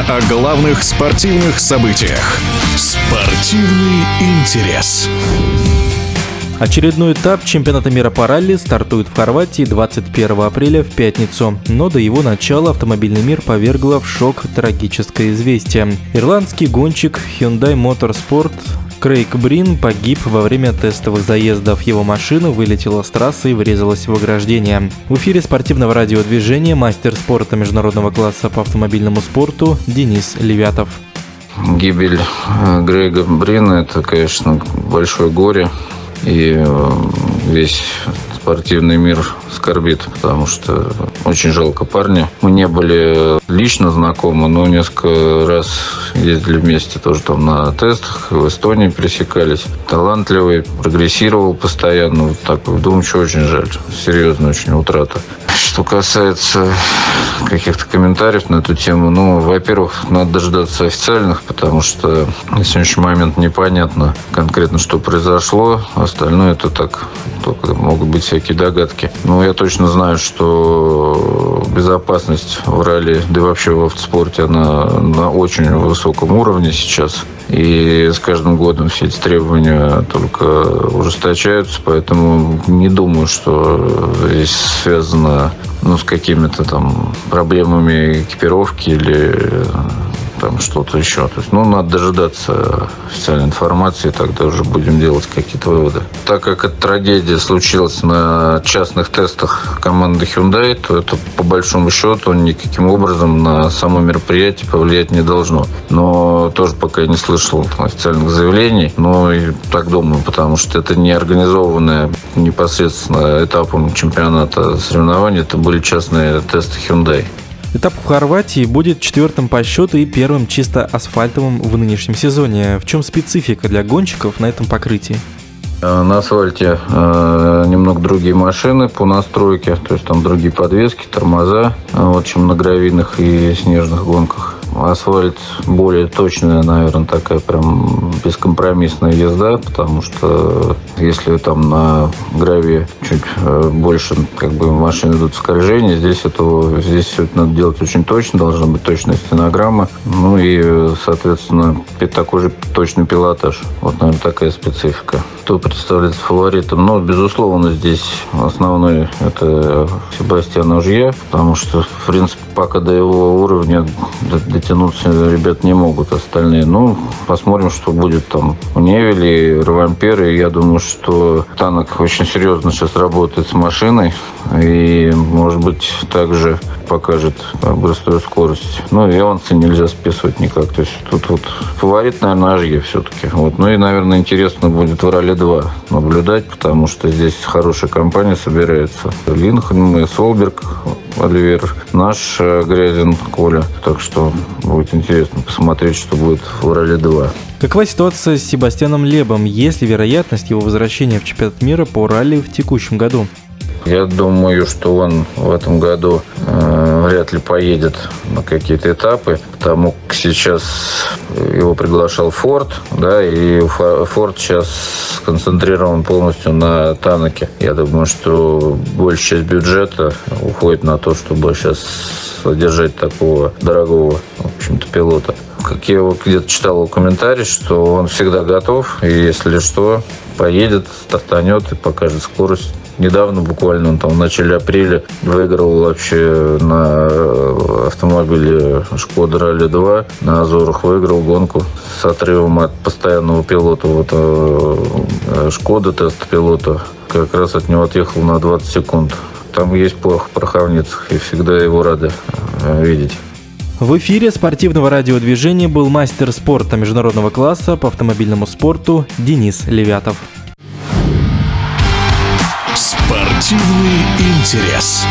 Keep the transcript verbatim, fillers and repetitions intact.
подробно о главных спортивных событиях. Спортивный интерес. Очередной этап чемпионата мира по ралли стартует в Хорватии двадцать первого апреля в пятницу, но до его начала автомобильный мир повергло в шок трагическое известие. Ирландский гонщик Hyundai Motorsport Крейг Брин погиб во время тестовых заездов. Его машина вылетела с трассы и врезалась в ограждение. В эфире спортивного радио «Движение» мастер спорта международного класса по автомобильному спорту Денис Левятов. Гибель Грега Брина – это, конечно, большое горе. И весь спортивный мир скорбит, потому что очень жалко парня. Мы не были лично знакомы, но несколько раз ездили вместе тоже там на тестах, в Эстонии пересекались. Талантливый, прогрессировал постоянно. Так, думаю, что очень жаль. Серьезная очень утрата. Что касается каких-то комментариев на эту тему, ну, во-первых, надо дождаться официальных, потому что на сегодняшний момент непонятно конкретно, что произошло. Остальное это так, только могут быть всякие догадки. Но я точно знаю, что безопасность в ралли, да и вообще в автоспорте, она на очень высоком уровне сейчас. И с каждым годом все эти требования только ужесточаются, поэтому не думаю, что здесь связано, ну, с какими-то там проблемами экипировки или там что-то еще. То есть, ну, надо дожидаться официальной информации, тогда уже будем делать какие-то выводы. Так как эта трагедия случилась на частных тестах команды Hyundai, то это, по большому счету, никаким образом на само мероприятие повлиять не должно. Но тоже пока я не слышал официальных заявлений, но и так думаю, потому что это не организованное непосредственно этапом чемпионата соревнований, это были частные тесты Hyundai. Этап в Хорватии будет четвертым по счету и первым чисто асфальтовым в нынешнем сезоне. В чем специфика для гонщиков на этом покрытии? На асфальте э, немного другие машины по настройке, то есть там другие подвески, тормоза, вот, чем на гравийных и снежных гонках. Асфальт более точная, наверное, такая прям бескомпромиссная езда, потому что если там на гравии чуть больше, как бы, машины идут в скольжение, здесь, это, здесь все это надо делать очень точно, должна быть точная стенограмма, ну и, соответственно, такой же точный пилотаж. Вот, наверное, такая специфика. Кто представляется фаворитом? Ну, безусловно, здесь основной это Себастьян Ожье, потому что, в принципе, пока до его уровня дотянуться ребят не могут остальные. Ну, посмотрим, что будет там у Невилля, Рованперы. Я думаю, что Танак очень серьезно сейчас работает с машиной и, может быть, также покажет быструю скорость. Ну, и Эванцы нельзя списывать никак. То есть тут вот фаворит, наверное, Ожье все-таки. Вот. Ну и, наверное, интересно будет в ралли два наблюдать, потому что здесь хорошая компания собирается. Линхэм и Солберг, Оливер, наш Грязин, Коля. Так что будет интересно посмотреть, что будет в ралли два. Какова ситуация с Себастьяном Лебом? Есть ли вероятность его возвращения в чемпионат мира по ралли в текущем году? Я думаю, что он в этом году э, вряд ли поедет на какие-то этапы, потому как сейчас его приглашал Форд, да, и Форд сейчас сконцентрирован полностью на Танаке. Я думаю, что большая часть бюджета уходит на то, чтобы сейчас содержать такого дорогого, в общем-то, пилота. Как я его где-то читал его комментарий, что он всегда готов, и если что, поедет, стартанет и покажет скорость. Недавно, буквально, он там в начале апреля выиграл вообще на автомобиле Шкода ралли два. На Азорах выиграл гонку с отрывом от постоянного пилота, вот, Шкода, тест-пилота. Как раз от него отъехал на двадцать секунд. Там есть порох в пороховницах, и всегда его рады видеть. В эфире спортивного радио «Движение» был мастер спорта международного класса по автомобильному спорту Денис Левятов. Спортивный интерес.